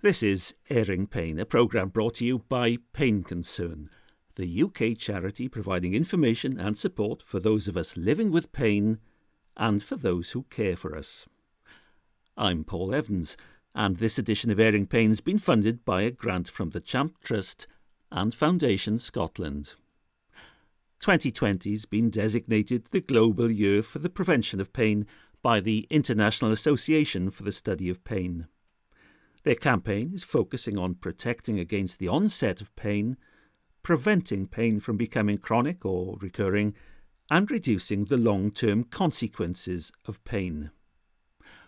This is Airing Pain, a programme brought to you by Pain Concern, the UK charity providing information and support for those of us living with pain and for those who care for us. I'm Paul Evans, and this edition of Airing Pain has been funded by a grant from the Champ Trust and Foundation Scotland. 2020 has been designated the Global Year for the Prevention of Pain by the International Association for the Study of Pain. Their campaign is focusing on protecting against the onset of pain, preventing pain from becoming chronic or recurring, and reducing the long-term consequences of pain.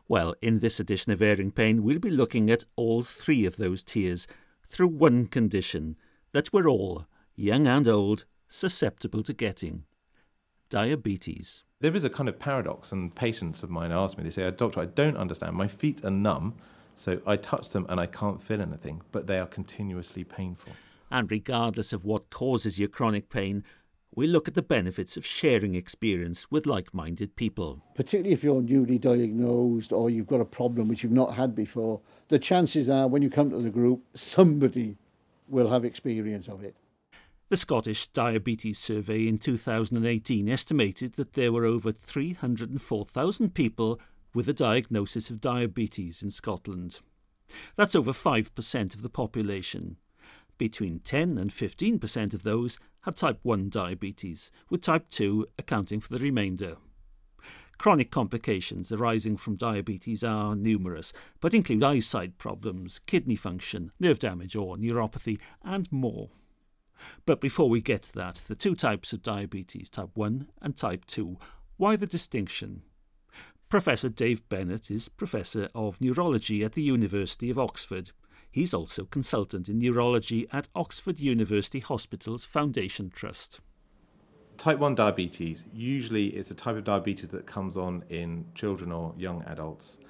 Well, in this edition of Airing Pain, we'll be looking at all three of those tiers through one condition that we're all, young and old, susceptible to getting: diabetes. There is a kind of paradox, and patients of mine ask me, they say, "Doctor, I don't understand. My feet are numb. So I touch them and I can't feel anything, but they are continuously painful." And regardless of what causes your chronic pain, we look at the benefits of sharing experience with like-minded people. Particularly if you're newly diagnosed or you've got a problem which you've not had before, the chances are when you come to the group, somebody will have experience of it. The Scottish Diabetes Survey in 2018 estimated that there were over 304,000 people with a diagnosis of diabetes in Scotland. That's over 5% of the population. Between 10 and 15% of those had type 1 diabetes, with type 2 accounting for the remainder. Chronic complications arising from diabetes are numerous, but include eyesight problems, kidney function, nerve damage or neuropathy, and more. But before we get to that, the two types of diabetes, type 1 and type 2, why the distinction? Professor Dave Bennett is Professor of Neurology at the University of Oxford. He's also Consultant in Neurology at Oxford University Hospital's Foundation Trust. Type 1 diabetes usually is a type of diabetes that comes on in children or young adults.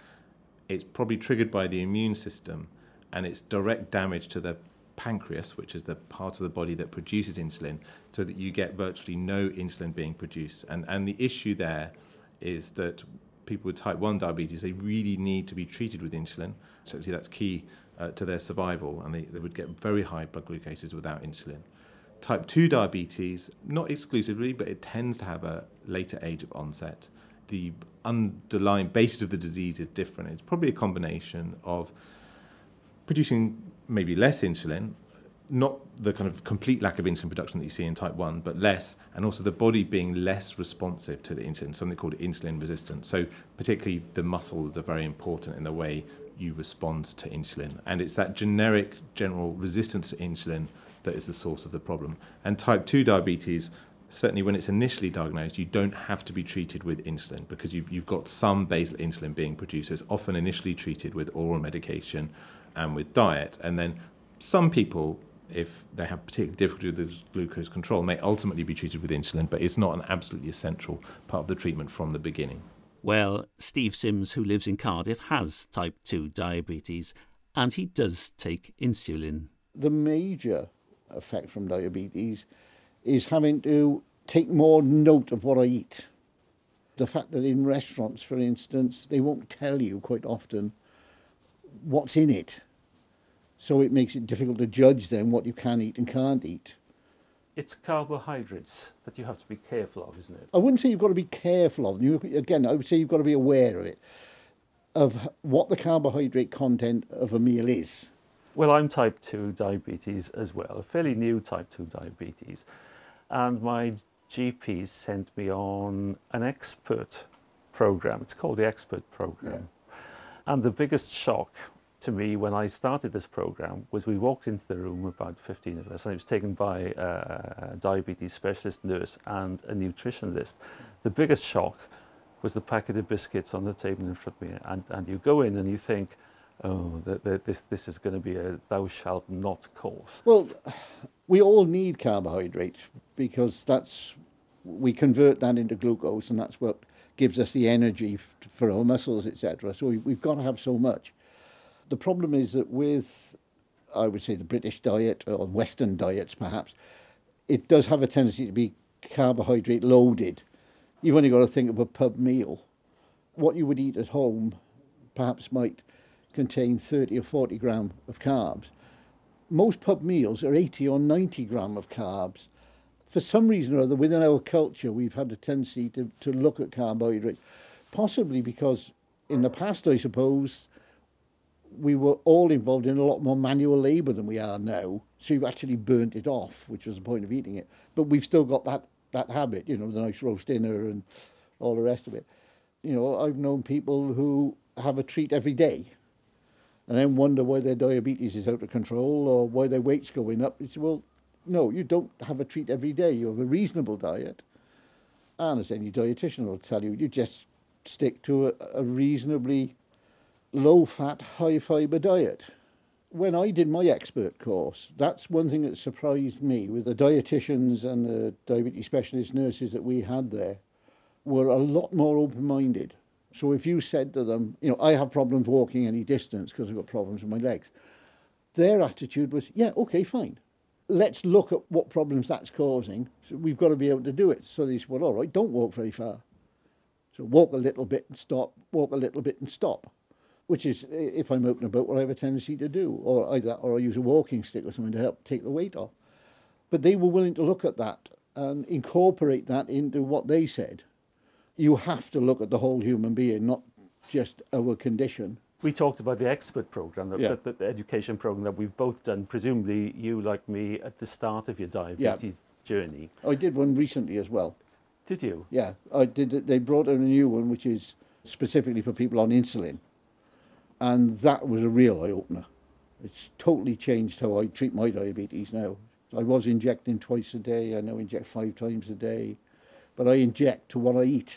It's probably triggered by the immune system, and it's direct damage to the pancreas, which is the part of the body that produces insulin, so that you get virtually no insulin being produced. And the issue there is that people with type 1 diabetes, they really need to be treated with insulin. Certainly that's key to their survival, and they would get very high blood glucoses without insulin. Type 2 diabetes, not exclusively, but it tends to have a later age of onset. The underlying basis of the disease is different. It's probably a combination of producing maybe less insulin, not the kind of complete lack of insulin production that you see in type 1, but less, and also the body being less responsive to the insulin, something called insulin resistance. So particularly the muscles are very important in the way you respond to insulin. And it's that generic general resistance to insulin that is the source of the problem. And type 2 diabetes, certainly when it's initially diagnosed, you don't have to be treated with insulin because you've got some basal insulin being produced. So it's often initially treated with oral medication and with diet. And then some people, if they have particular difficulty with glucose control, may ultimately be treated with insulin, but it's not an absolutely essential part of the treatment from the beginning. Well, Steve Sims, who lives in Cardiff, has type 2 diabetes, and he does take insulin. The major effect from diabetes is having to take more note of what I eat. The fact that in restaurants, for instance, they won't tell you quite often what's in it. So it makes it difficult to judge then what you can eat and can't eat. It's carbohydrates that you have to be careful of, isn't it? I wouldn't say you've got to be careful of them. Again, I would say you've got to be aware of it, of what the carbohydrate content of a meal is. Well, I'm type 2 diabetes as well, a fairly new type 2 diabetes. And my GP sent me on an X-PERT programme. It's called the X-PERT programme. Yeah. And the biggest shock to me when I started this programme was we walked into the room, about 15 of us, and it was taken by a diabetes specialist nurse and a nutritionist. The biggest shock was the packet of biscuits on the table in front of me, and you go in and you think, oh, this is going to be a thou shalt not course. Well, we all need carbohydrate because we convert that into glucose, and that's what gives us the energy for our muscles, etc. So we've got to have so much. The problem is that with, I would say, the British diet or Western diets perhaps, it does have a tendency to be carbohydrate loaded. You've only got to think of a pub meal. What you would eat at home perhaps might contain 30 or 40 grams of carbs. Most pub meals are 80 or 90 grams of carbs. For some reason or other, within our culture, we've had a tendency to look at carbohydrates, possibly because in the past, I suppose, we were all involved in a lot more manual labour than we are now, so you've actually burnt it off, which was the point of eating it. But we've still got that habit, you know, the nice roast dinner and all the rest of it. You know, I've known people who have a treat every day and then wonder why their diabetes is out of control or why their weight's going up. It's, well, no, you don't have a treat every day. You have a reasonable diet. And as any dietitian will tell you, you just stick to a reasonably low-fat, high-fibre diet. When I did my X-PERT course, that's one thing that surprised me with the dietitians and the diabetes specialist nurses that we had there were a lot more open-minded. So if you said to them, you know, I have problems walking any distance because I've got problems with my legs, their attitude was, yeah, okay, fine. Let's look at what problems that's causing. So we've got to be able to do it. So they said, well, all right, don't walk very far. So walk a little bit and stop, walk a little bit and stop. Which is, if I'm out and about, what I have a tendency to do, or either, or I use a walking stick or something to help take the weight off. But they were willing to look at that and incorporate that into what they said. You have to look at the whole human being, not just our condition. We talked about the X-PERT programme, the education programme that we've both done, presumably you, like me, at the start of your diabetes journey. I did one recently as well. Did you? Yeah, I did. They brought out a new one, which is specifically for people on insulin. And that was a real eye-opener. It's totally changed how I treat my diabetes now. I was injecting twice a day. I now inject 5 times a day. But I inject to what I eat.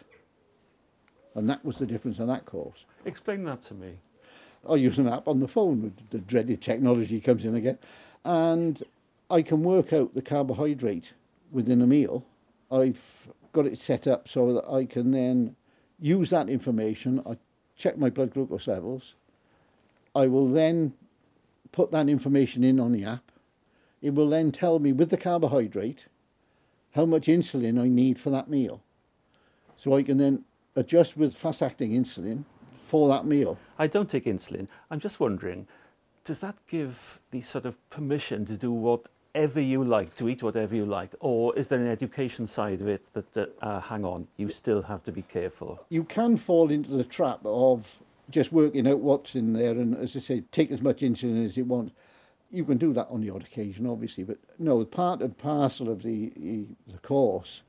And that was the difference on that course. Explain that to me. I use an app on the phone. The dreaded technology comes in again. And I can work out the carbohydrate within a meal. I've got it set up so that I can then use that information. I check my blood glucose levels. I will then put that information in on the app. It will then tell me with the carbohydrate how much insulin I need for that meal. So I can then adjust with fast-acting insulin for that meal. I don't take insulin. I'm just wondering, does that give the sort of permission to do whatever you like, to eat whatever you like, or is there an education side of it that, hang on, you still have to be careful? You can fall into the trap of just working out what's in there and, as I say, take as much insulin as you want. You can do that on the odd occasion, obviously, but no, part and parcel of the course,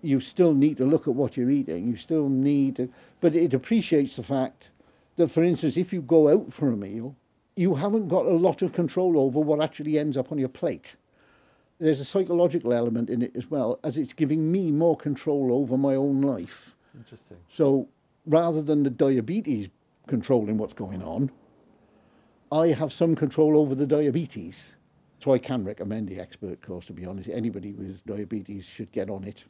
you still need to look at what you're eating. You still need to, but it appreciates the fact that, for instance, if you go out for a meal, you haven't got a lot of control over what actually ends up on your plate. There's a psychological element in it as well, as it's giving me more control over my own life. Interesting. So rather than the diabetes controlling what's going on, I have some control over the diabetes. So I can recommend the X-PERT course, to be honest. Anybody with diabetes should get on it.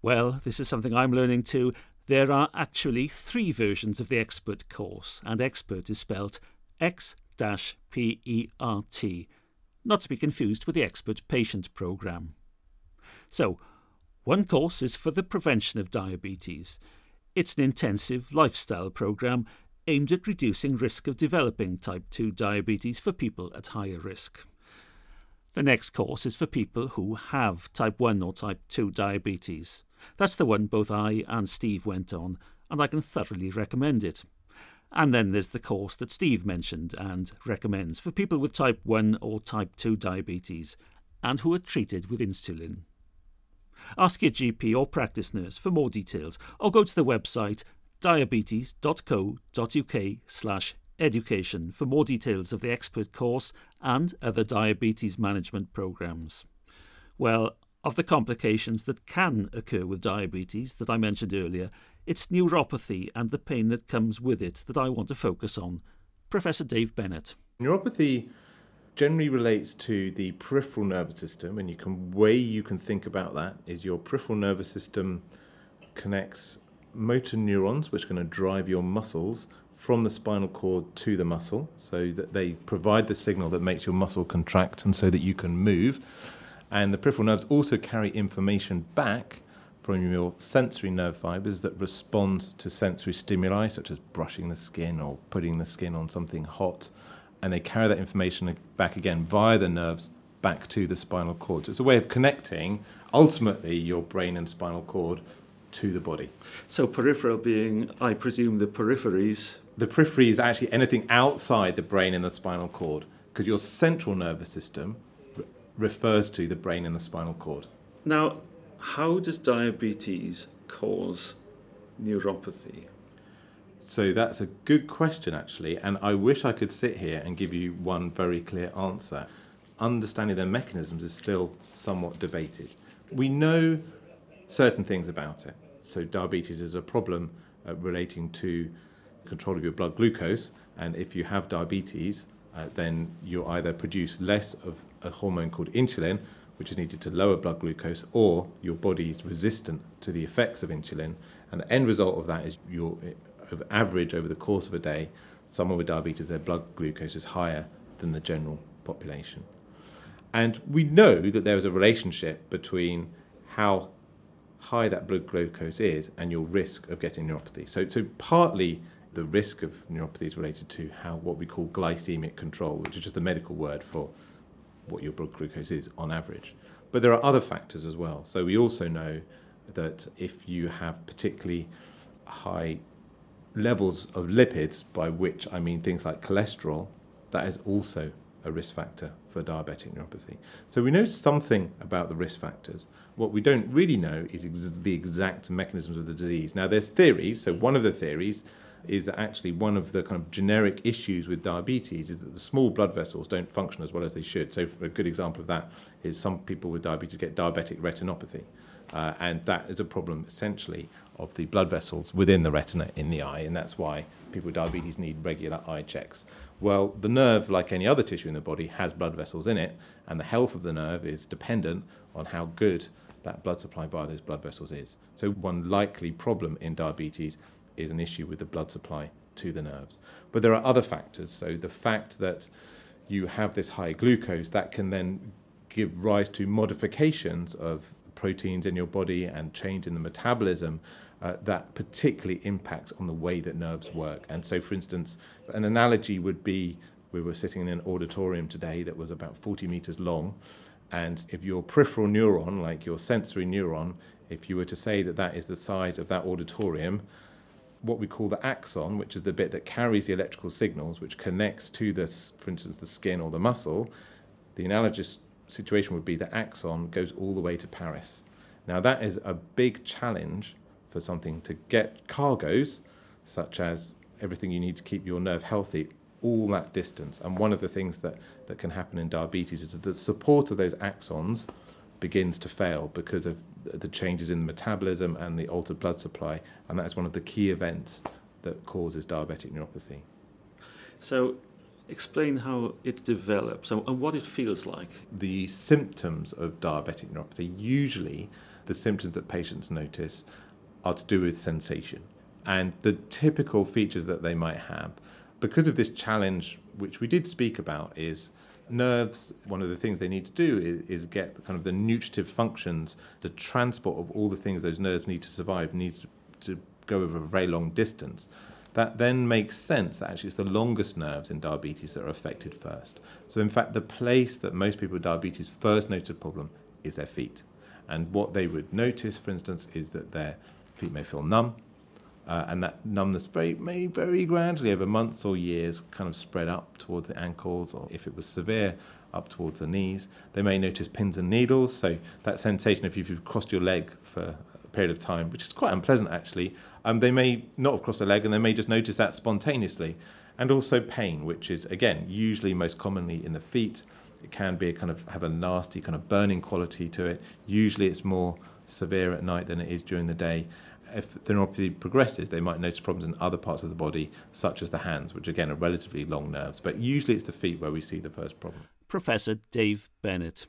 Well, this is something I'm learning too. There are actually 3 versions of the X-PERT course, and X-PERT is spelled X-PERT, not to be confused with the X-PERT patient programme. So, one course is for the prevention of diabetes. It's an intensive lifestyle programme aimed at reducing risk of developing type 2 diabetes for people at higher risk. The next course is for people who have type 1 or type 2 diabetes. That's the one both I and Steve went on, and I can thoroughly recommend it. And then there's the course that Steve mentioned and recommends for people with type 1 or type 2 diabetes and who are treated with insulin. Ask your GP or practice nurse for more details or go to the website diabetes.co.uk/education for more details of the X-PERT course and other diabetes management programmes. Well, of the complications that can occur with diabetes that I mentioned earlier, it's neuropathy and the pain that comes with it that I want to focus on. Professor Dave Bennett. Neuropathy generally relates to the peripheral nervous system, and way you can think about that is your peripheral nervous system connects motor neurons, which are going to drive your muscles from the spinal cord to the muscle, so that they provide the signal that makes your muscle contract and so that you can move. And the peripheral nerves also carry information back from your sensory nerve fibres that respond to sensory stimuli, such as brushing the skin or putting the skin on something hot, and they carry that information back again via the nerves back to the spinal cord. So it's a way of connecting, ultimately, your brain and spinal cord to the body. So peripheral being, I presume, the peripheries? The periphery is actually anything outside the brain and the spinal cord, because your central nervous system refers to the brain and the spinal cord. Now, how does diabetes cause neuropathy? So that's a good question, actually, and I wish I could sit here and give you one very clear answer. Understanding their mechanisms is still somewhat debated. We know certain things about it. So diabetes is a problem relating to control of your blood glucose, and if you have diabetes, then you either produce less of a hormone called insulin, which is needed to lower blood glucose, or your body is resistant to the effects of insulin. And the end result of that is your average over the course of a day, someone with diabetes, their blood glucose is higher than the general population. And we know that there is a relationship between how high that blood glucose is and your risk of getting neuropathy. So partly the risk of neuropathy is related to what we call glycemic control, which is just the medical word for what your blood glucose is on average. But there are other factors as well. So we also know that if you have particularly high levels of lipids, by which I mean things like cholesterol, that is also a risk factor for diabetic neuropathy. So we know something about the risk factors. What we don't really know is the exact mechanisms of the disease. Now, there's theories. So one of the theories is that actually one of the kind of generic issues with diabetes is that the small blood vessels don't function as well as they should. So a good example of that is some people with diabetes get diabetic retinopathy. And that is a problem essentially of the blood vessels within the retina in the eye, and that's why people with diabetes need regular eye checks. Well, the nerve, like any other tissue in the body, has blood vessels in it, and the health of the nerve is dependent on how good that blood supply via those blood vessels is. So one likely problem in diabetes is an issue with the blood supply to the nerves. But there are other factors. So the fact that you have this high glucose, that can then give rise to modifications of proteins in your body and change in the metabolism that particularly impacts on the way that nerves work. And so, for instance, an analogy would be, we were sitting in an auditorium today that was about 40 meters long, and if your peripheral neuron, like your sensory neuron, if you were to say that that is the size of that auditorium, what we call the axon, which is the bit that carries the electrical signals, which connects to this, for instance, the skin or the muscle, the analogous situation would be the axon goes all the way to Paris. Now that is a big challenge for something to get cargoes, such as everything you need to keep your nerve healthy, all that distance. And one of the things that can happen in diabetes is that the support of those axons begins to fail because of the changes in the metabolism and the altered blood supply, and that is one of the key events that causes diabetic neuropathy. So explain how it develops and what it feels like. The symptoms of diabetic neuropathy, usually the symptoms that patients notice are to do with sensation and the typical features that they might have. Because of this challenge, which we did speak about, is nerves, one of the things they need to do is get the kind of the nutritive functions, the transport of all the things those nerves need to survive, needs to go over a very long distance. That then makes sense that actually it's the longest nerves in diabetes that are affected first. So in fact, the place that most people with diabetes first notice a problem is their feet. And what they would notice, for instance, is that their feet may feel numb, and that numbness may very gradually over months or years kind of spread up towards the ankles, or if it was severe, up towards the knees. They may notice pins and needles, so that sensation if you've crossed your leg for a period of time, which is quite unpleasant actually, they may not have crossed their leg and they may just notice that spontaneously. And also pain, which is again usually most commonly in the feet. It can be have a nasty kind of burning quality to it. Usually it's more severe at night than it is during the day. If the neuropathy progresses, they might notice problems in other parts of the body, such as the hands, which again are relatively long nerves, but usually it's the feet where we see the first problem. Professor Dave Bennett.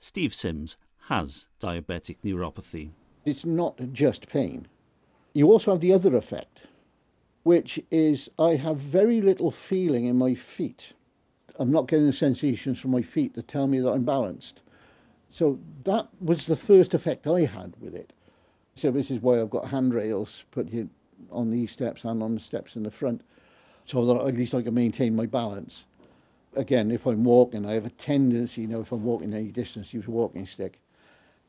Steve Sims has diabetic neuropathy. It's not just pain. You also have the other effect, which is I have very little feeling in my feet. I'm not getting the sensations from my feet that tell me that I'm balanced. So that was the first effect I had with it. So this is why I've got handrails put here on these steps and on the steps in the front, so that at least I can maintain my balance. Again, if I'm walking, I have a tendency, you know, if I'm walking any distance, use a walking stick,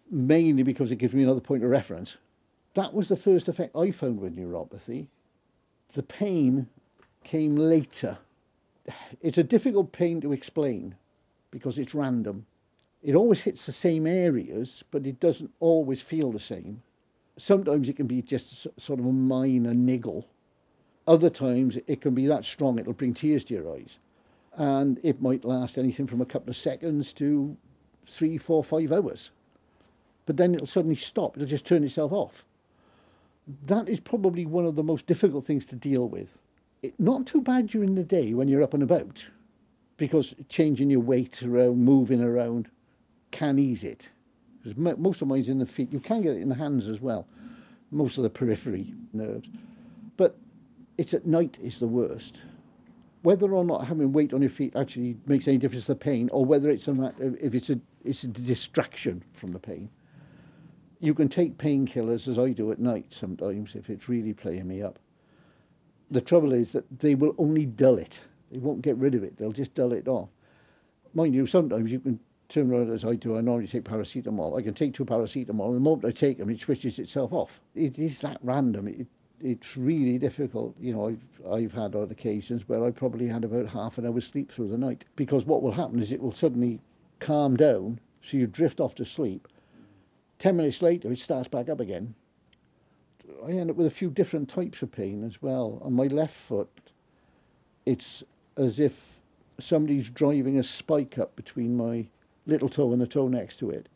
mainly because it gives me another point of reference. That was the first effect I found with neuropathy. The pain came later. It's a difficult pain to explain because it's random. It always hits the same areas, but it doesn't always feel the same. Sometimes it can be just sort of a minor niggle. Other times it can be that strong it'll bring tears to your eyes. And it might last anything from a couple of seconds to 3, 4, 5 hours. But then it'll suddenly stop, it'll just turn itself off. That is probably one of the most difficult things to deal with. It's not too bad during the day when you're up and about, because changing your weight around, moving around, can ease it. Because most of mine's in the feet. You can get it in the hands as well, most of the periphery nerves. But it's at night is the worst. Whether or not having weight on your feet actually makes any difference to the pain, or whether it's a distraction from the pain. You can take painkillers, as I do at night sometimes, if it's really playing me up. The trouble is that they will only dull it. They won't get rid of it. They'll just dull it off. Mind you, sometimes you can turn around as I do. I normally take paracetamol. I can take 2 paracetamol. And the moment I take them, it switches itself off. It is that random. It's really difficult. You know, I've had on occasions where I probably had about half an hour's sleep through the night, because what will happen is it will suddenly calm down, so you drift off to sleep. 10 minutes later, it starts back up again. I end up with a few different types of pain as well. On my left foot, it's as if somebody's driving a spike up between my little toe and the toe next to it,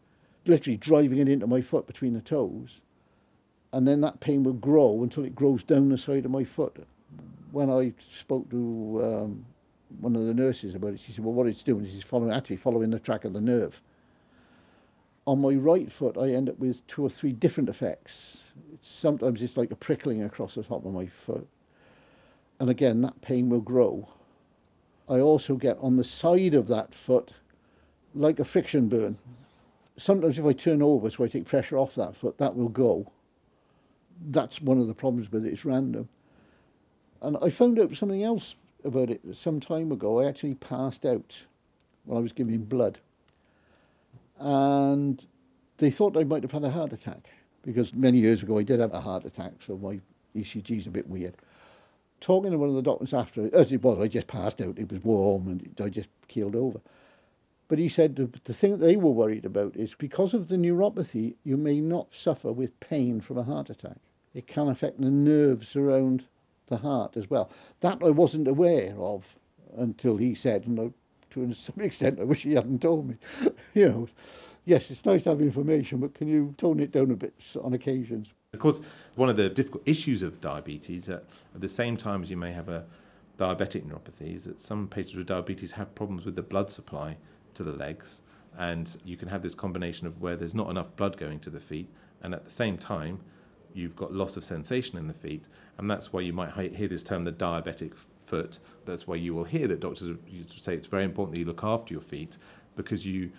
literally driving it into my foot between the toes. And then that pain will grow until it grows down the side of my foot. When I spoke to one of the nurses about it, she said, well, what it's doing is it's actually following the track of the nerve. On my right foot, I end up with 2 or 3 different effects. Sometimes it's like a prickling across the top of my foot. And again, that pain will grow. I also get on the side of that foot like a friction burn. Sometimes if I turn over, so I take pressure off that foot, that will go. That's one of the problems with it, it's random. And I found out something else about it some time ago. I actually passed out when I was giving blood. And they thought I might have had a heart attack, because many years ago I did have a heart attack, so my ECG's a bit weird. Talking to one of the doctors after, as it was, I just passed out, it was warm and I just keeled over. But he said the thing that they were worried about is because of the neuropathy, you may not suffer with pain from a heart attack. It can affect the nerves around the heart as well. That I wasn't aware of until he said, and to some extent I wish he hadn't told me. You know, yes, it's nice to have information, but can you tone it down a bit on occasions? Of course, one of the difficult issues of diabetes, at the same time as you may have a diabetic neuropathy, is that some patients with diabetes have problems with the blood supply to the legs, and you can have this combination of where there's not enough blood going to the feet, and at the same time you've got loss of sensation in the feet, and that's why you might hear this term, the diabetic foot. That's why you will hear that doctors say it's very important that you look after your feet, because you,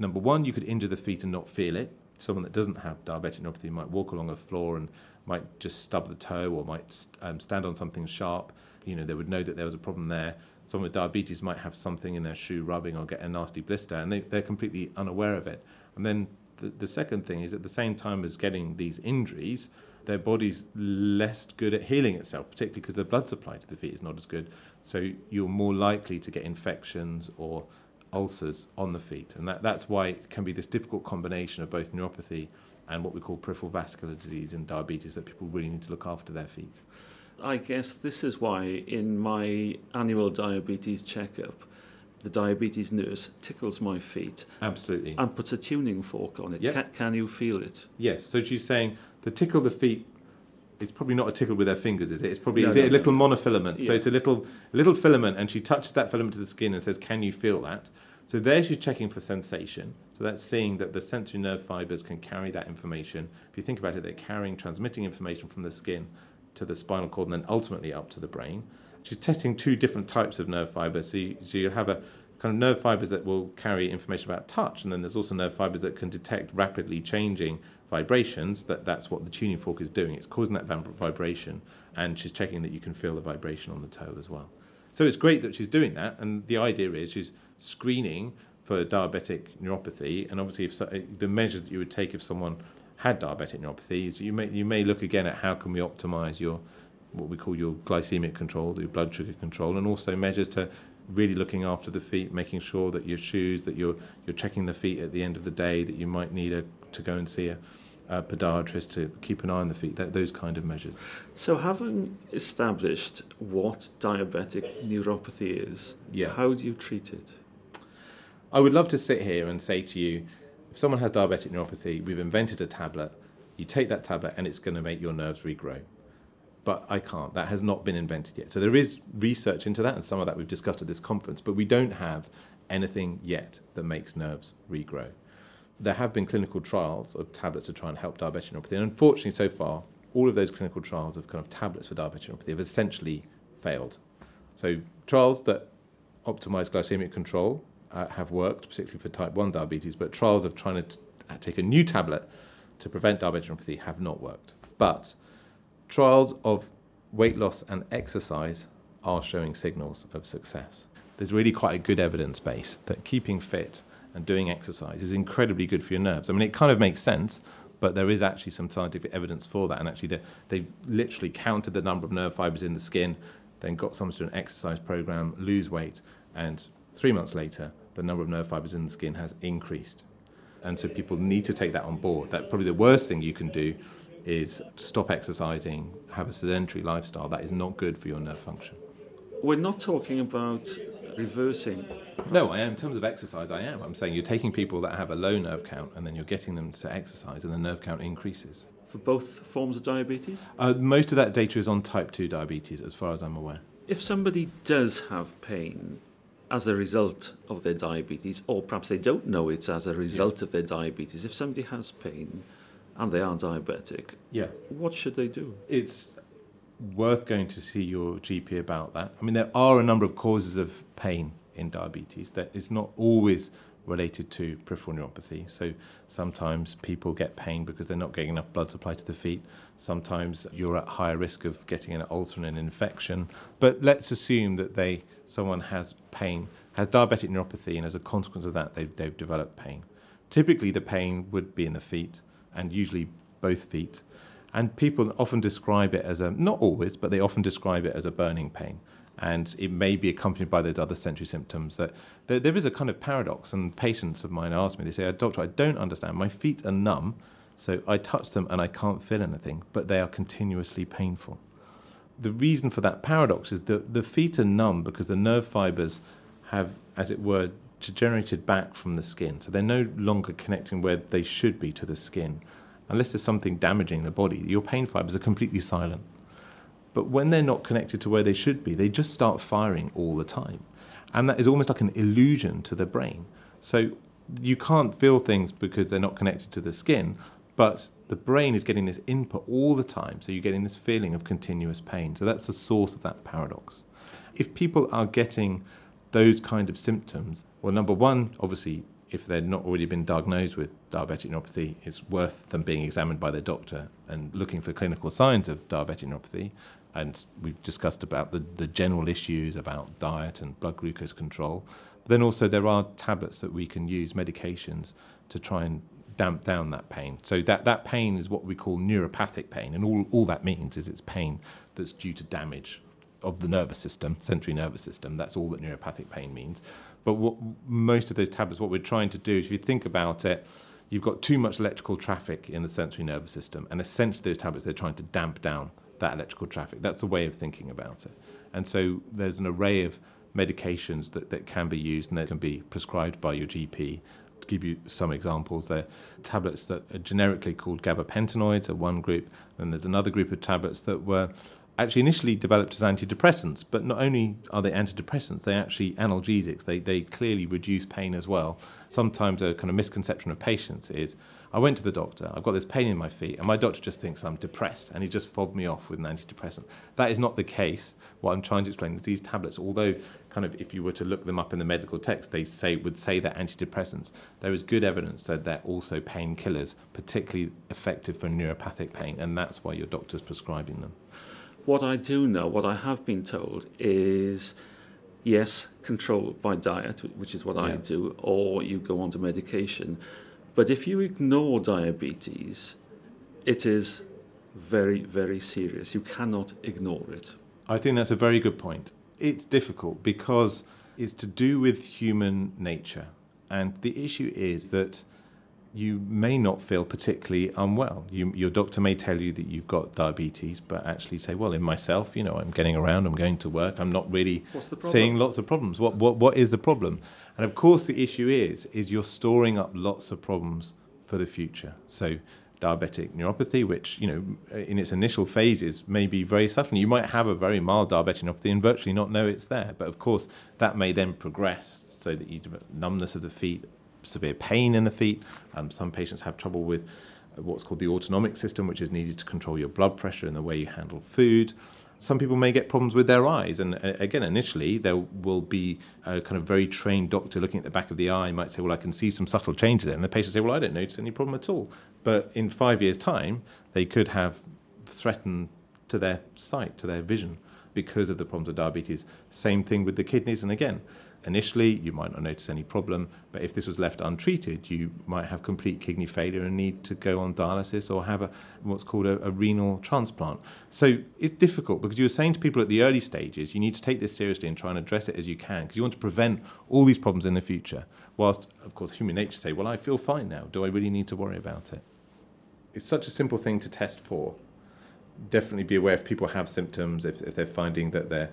number one, you could injure the feet and not feel it. Someone that doesn't have diabetic neuropathy might walk along a floor and might just stub the toe, or might stand on something sharp. You know, they would know that there was a problem there. Someone with diabetes might have something in their shoe rubbing or get a nasty blister, and they're completely unaware of it. And then the second thing is, at the same time as getting these injuries, their body's less good at healing itself, particularly because the blood supply to the feet is not as good. So you're more likely to get infections or ulcers on the feet. And that's why it can be this difficult combination of both neuropathy and what we call peripheral vascular disease and diabetes, that people really need to look after their feet. I guess this is why in my annual diabetes checkup, the diabetes nurse tickles my feet. Absolutely. And puts a tuning fork on it. Yep. Can you feel it? Yes. So she's saying the tickle of the feet is probably not a tickle with her fingers, is it? It's probably a little monofilament. Yeah. So it's a little filament, and she touches that filament to the skin and says, can you feel that? So there she's checking for sensation. So that's seeing that the sensory nerve fibers can carry that information. If you think about it, they're transmitting information from the skin to the spinal cord, and then ultimately up to the brain. She's testing 2 different types of nerve fibers. So you'll have a kind of nerve fibers that will carry information about touch, and then there's also nerve fibers that can detect rapidly changing vibrations. That's what the tuning fork is doing. It's causing that vibration, and she's checking that you can feel the vibration on the toe as well. So it's great that she's doing that, and the idea is she's screening for diabetic neuropathy, and obviously if so, the measures that you would take if someone had diabetic neuropathy is you may look again at how can we optimise your what we call your glycemic control, your blood sugar control, and also measures to really looking after the feet, making sure that your shoes, that you're checking the feet at the end of the day, that you might need to go and see a podiatrist to keep an eye on the feet, those kind of measures. So having established what diabetic neuropathy is, how do you treat it? I would love to sit here and say to you, if someone has diabetic neuropathy, we've invented a tablet, you take that tablet and it's going to make your nerves regrow. But I can't. That has not been invented yet. So there is research into that, and some of that we've discussed at this conference, but we don't have anything yet that makes nerves regrow. There have been clinical trials of tablets to try and help diabetic neuropathy, and unfortunately so far, all of those clinical trials of kind of tablets for diabetic neuropathy have essentially failed. So trials that optimise glycemic control have worked, particularly for type 1 diabetes, but trials of trying to take a new tablet to prevent diabetic neuropathy have not worked. But trials of weight loss and exercise are showing signals of success. There's really quite a good evidence base that keeping fit and doing exercise is incredibly good for your nerves. I mean, it kind of makes sense, but there is actually some scientific evidence for that. And actually, they've literally counted the number of nerve fibers in the skin, then got someone to do an exercise program, lose weight, and 3 months later, the number of nerve fibers in the skin has increased. And so people need to take that on board. That's probably the worst thing you can do is stop exercising, have a sedentary lifestyle. That is not good for your nerve function. We're not talking about reversing. No, I am. In terms of exercise, I am. I'm saying you're taking people that have a low nerve count and then you're getting them to exercise and the nerve count increases. For both forms of diabetes? Most of that data is on type 2 diabetes, as far as I'm aware. If somebody does have pain as a result of their diabetes, or perhaps they don't know it's as a result of their diabetes, if somebody has pain, and they are diabetic, what should they do? It's worth going to see your GP about that. I mean, there are a number of causes of pain in diabetes that is not always related to peripheral neuropathy. So sometimes people get pain because they're not getting enough blood supply to the feet. Sometimes you're at higher risk of getting an ulcer and an infection. But let's assume that someone has pain, has diabetic neuropathy, and as a consequence of that, they've developed pain. Typically, the pain would be in the feet, and usually both feet. And people often describe it as not always, but they often describe it as a burning pain. And it may be accompanied by those other sensory symptoms. There is a kind of paradox, and patients of mine ask me, they say, "Doctor, I don't understand. My feet are numb, so I touch them and I can't feel anything, but they are continuously painful." The reason for that paradox is that the feet are numb because the nerve fibers have, as it were, degenerated back from the skin, so they're no longer connecting where they should be to the skin. Unless there's something damaging the body, your pain fibers are completely silent. But when they're not connected to where they should be, they just start firing all the time. And that is almost like an illusion to the brain. So you can't feel things because they're not connected to the skin, but the brain is getting this input all the time, so you're getting this feeling of continuous pain. So that's the source of that paradox. If people are getting those kind of symptoms, well, number one, obviously, if they've not already been diagnosed with diabetic neuropathy, it's worth them being examined by their doctor and looking for clinical signs of diabetic neuropathy. And we've discussed about the general issues about diet and blood glucose control. But then also there are tablets that we can use, medications, to try and damp down that pain. So that pain is what we call neuropathic pain. And all that means is it's pain that's due to damage of the nervous system, sensory nervous system. That's all that neuropathic pain means. But what most of those tablets, what we're trying to do, if you think about it, you've got too much electrical traffic in the sensory nervous system, and essentially those tablets, they're trying to damp down that electrical traffic. That's the way of thinking about it. And so there's an array of medications that can be used and that can be prescribed by your GP. To give you some examples, there are tablets that are generically called gabapentinoids, are one group, and there's another group of tablets that were actually initially developed as antidepressants, but not only are they antidepressants, they're actually analgesics. They clearly reduce pain as well. Sometimes a kind of misconception of patients is, I went to the doctor, I've got this pain in my feet, and my doctor just thinks I'm depressed, and he just fobbed me off with an antidepressant. That is not the case. What I'm trying to explain is these tablets, although kind of if you were to look them up in the medical text, they would say they're antidepressants. There is good evidence that they're also painkillers, particularly effective for neuropathic pain, and that's why your doctor's prescribing them. What I do know, what I have been told is, yes, controlled by diet, which is what I do, or you go on to medication. But if you ignore diabetes, it is very, very serious. You cannot ignore it. I think that's a very good point. It's difficult because it's to do with human nature. And the issue is that you may not feel particularly unwell. Your doctor may tell you that you've got diabetes, but actually say, well, in myself, you know, I'm getting around, I'm going to work, I'm not really seeing lots of problems. What is the problem? And of course the issue is you're storing up lots of problems for the future. So diabetic neuropathy, which, you know, in its initial phases may be very subtle. You might have a very mild diabetic neuropathy and virtually not know it's there. But of course that may then progress so that you develop numbness of the feet, severe pain in the feet. Some patients have trouble with what's called the autonomic system, which is needed to control your blood pressure and the way you handle food. Some people may get problems with their eyes. And again, initially, there will be a kind of very trained doctor looking at the back of the eye might say, well, I can see some subtle changes there. And the patient say, well, I don't notice any problem at all. But in 5 years' time, they could have threatened to their sight, to their vision, because of the problems with diabetes. Same thing with the kidneys. And again, initially, you might not notice any problem, but if this was left untreated, you might have complete kidney failure and need to go on dialysis or have what's called a renal transplant. So it's difficult because you were saying to people at the early stages, you need to take this seriously and try and address it as you can because you want to prevent all these problems in the future. Whilst, of course, human nature say, well, I feel fine now. Do I really need to worry about it? It's such a simple thing to test for. Definitely be aware if people have symptoms, if they're finding that they're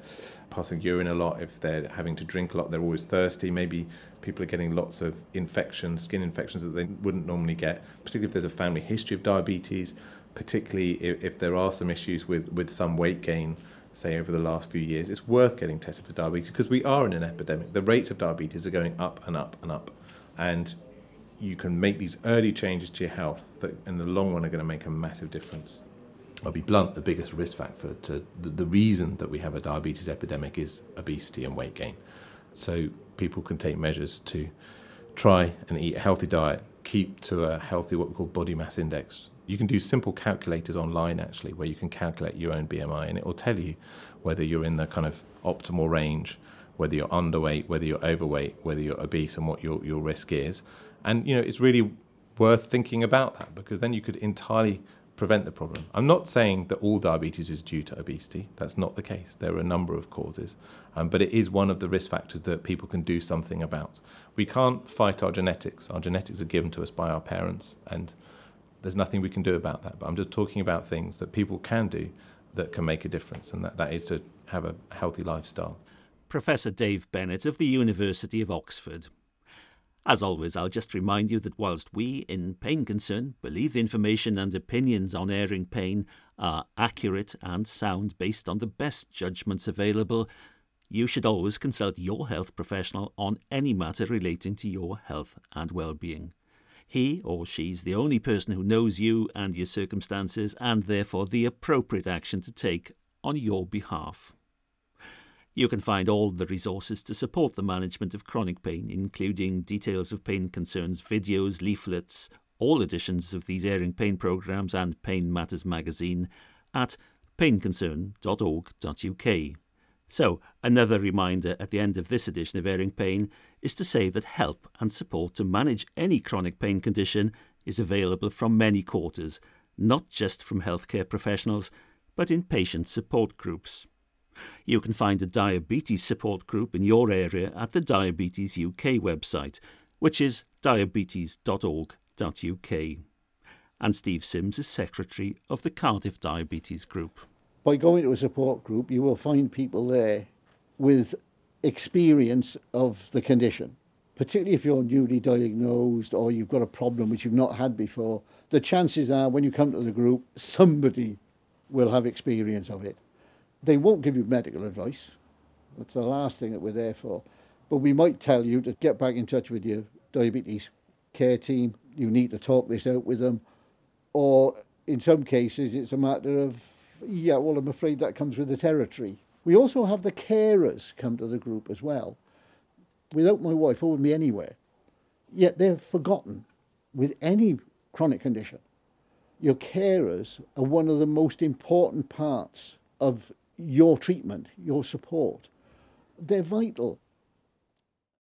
passing urine a lot, if they're having to drink a lot, they're always thirsty. Maybe people are getting lots of infections, skin infections that they wouldn't normally get, particularly if there's a family history of diabetes, particularly if there are some issues with some weight gain, say, over the last few years. It's worth getting tested for diabetes because we are in an epidemic. The rates of diabetes are going up and up and up. And you can make these early changes to your health that in the long run are going to make a massive difference. I'll be blunt, the biggest risk factor to the reason that we have a diabetes epidemic is obesity and weight gain. So people can take measures to try and eat a healthy diet, keep to a healthy what we call body mass index. You can do simple calculators online actually where you can calculate your own BMI and it will tell you whether you're in the kind of optimal range, whether you're underweight, whether you're overweight, whether you're obese and what your risk is. And you know it's really worth thinking about that because then you could entirely prevent the problem. I'm not saying that all diabetes is due to obesity. That's not the case. There are a number of causes, but it is one of the risk factors that people can do something about. We can't fight our genetics. Our genetics are given to us by our parents, and there's nothing we can do about that. But I'm just talking about things that people can do that can make a difference, and that is to have a healthy lifestyle. Professor Dave Bennett of the University of Oxford. As always, I'll just remind you that whilst we in Pain Concern believe the information and opinions on Airing Pain are accurate and sound based on the best judgments available, you should always consult your health professional on any matter relating to your health and well-being. He or she's the only person who knows you and your circumstances and therefore the appropriate action to take on your behalf. You can find all the resources to support the management of chronic pain, including details of Pain Concern's videos, leaflets, all editions of these Airing Pain programmes and Pain Matters magazine at painconcern.org.uk. So, another reminder at the end of this edition of Airing Pain is to say that help and support to manage any chronic pain condition is available from many quarters, not just from healthcare professionals, but in patient support groups. You can find a diabetes support group in your area at the Diabetes UK website, which is diabetes.org.uk. And Steve Sims is Secretary of the Cardiff Diabetes Group. By going to a support group, you will find people there with experience of the condition, particularly if you're newly diagnosed or you've got a problem which you've not had before. The chances are when you come to the group, somebody will have experience of it. They won't give you medical advice. That's the last thing that we're there for. But we might tell you to get back in touch with your diabetes care team. You need to talk this out with them. Or in some cases, it's a matter of, yeah, well, I'm afraid that comes with the territory. We also have the carers come to the group as well. Without my wife, I wouldn't be anywhere. Yet they're forgotten with any chronic condition. Your carers are one of the most important parts of your treatment, your support. They're vital.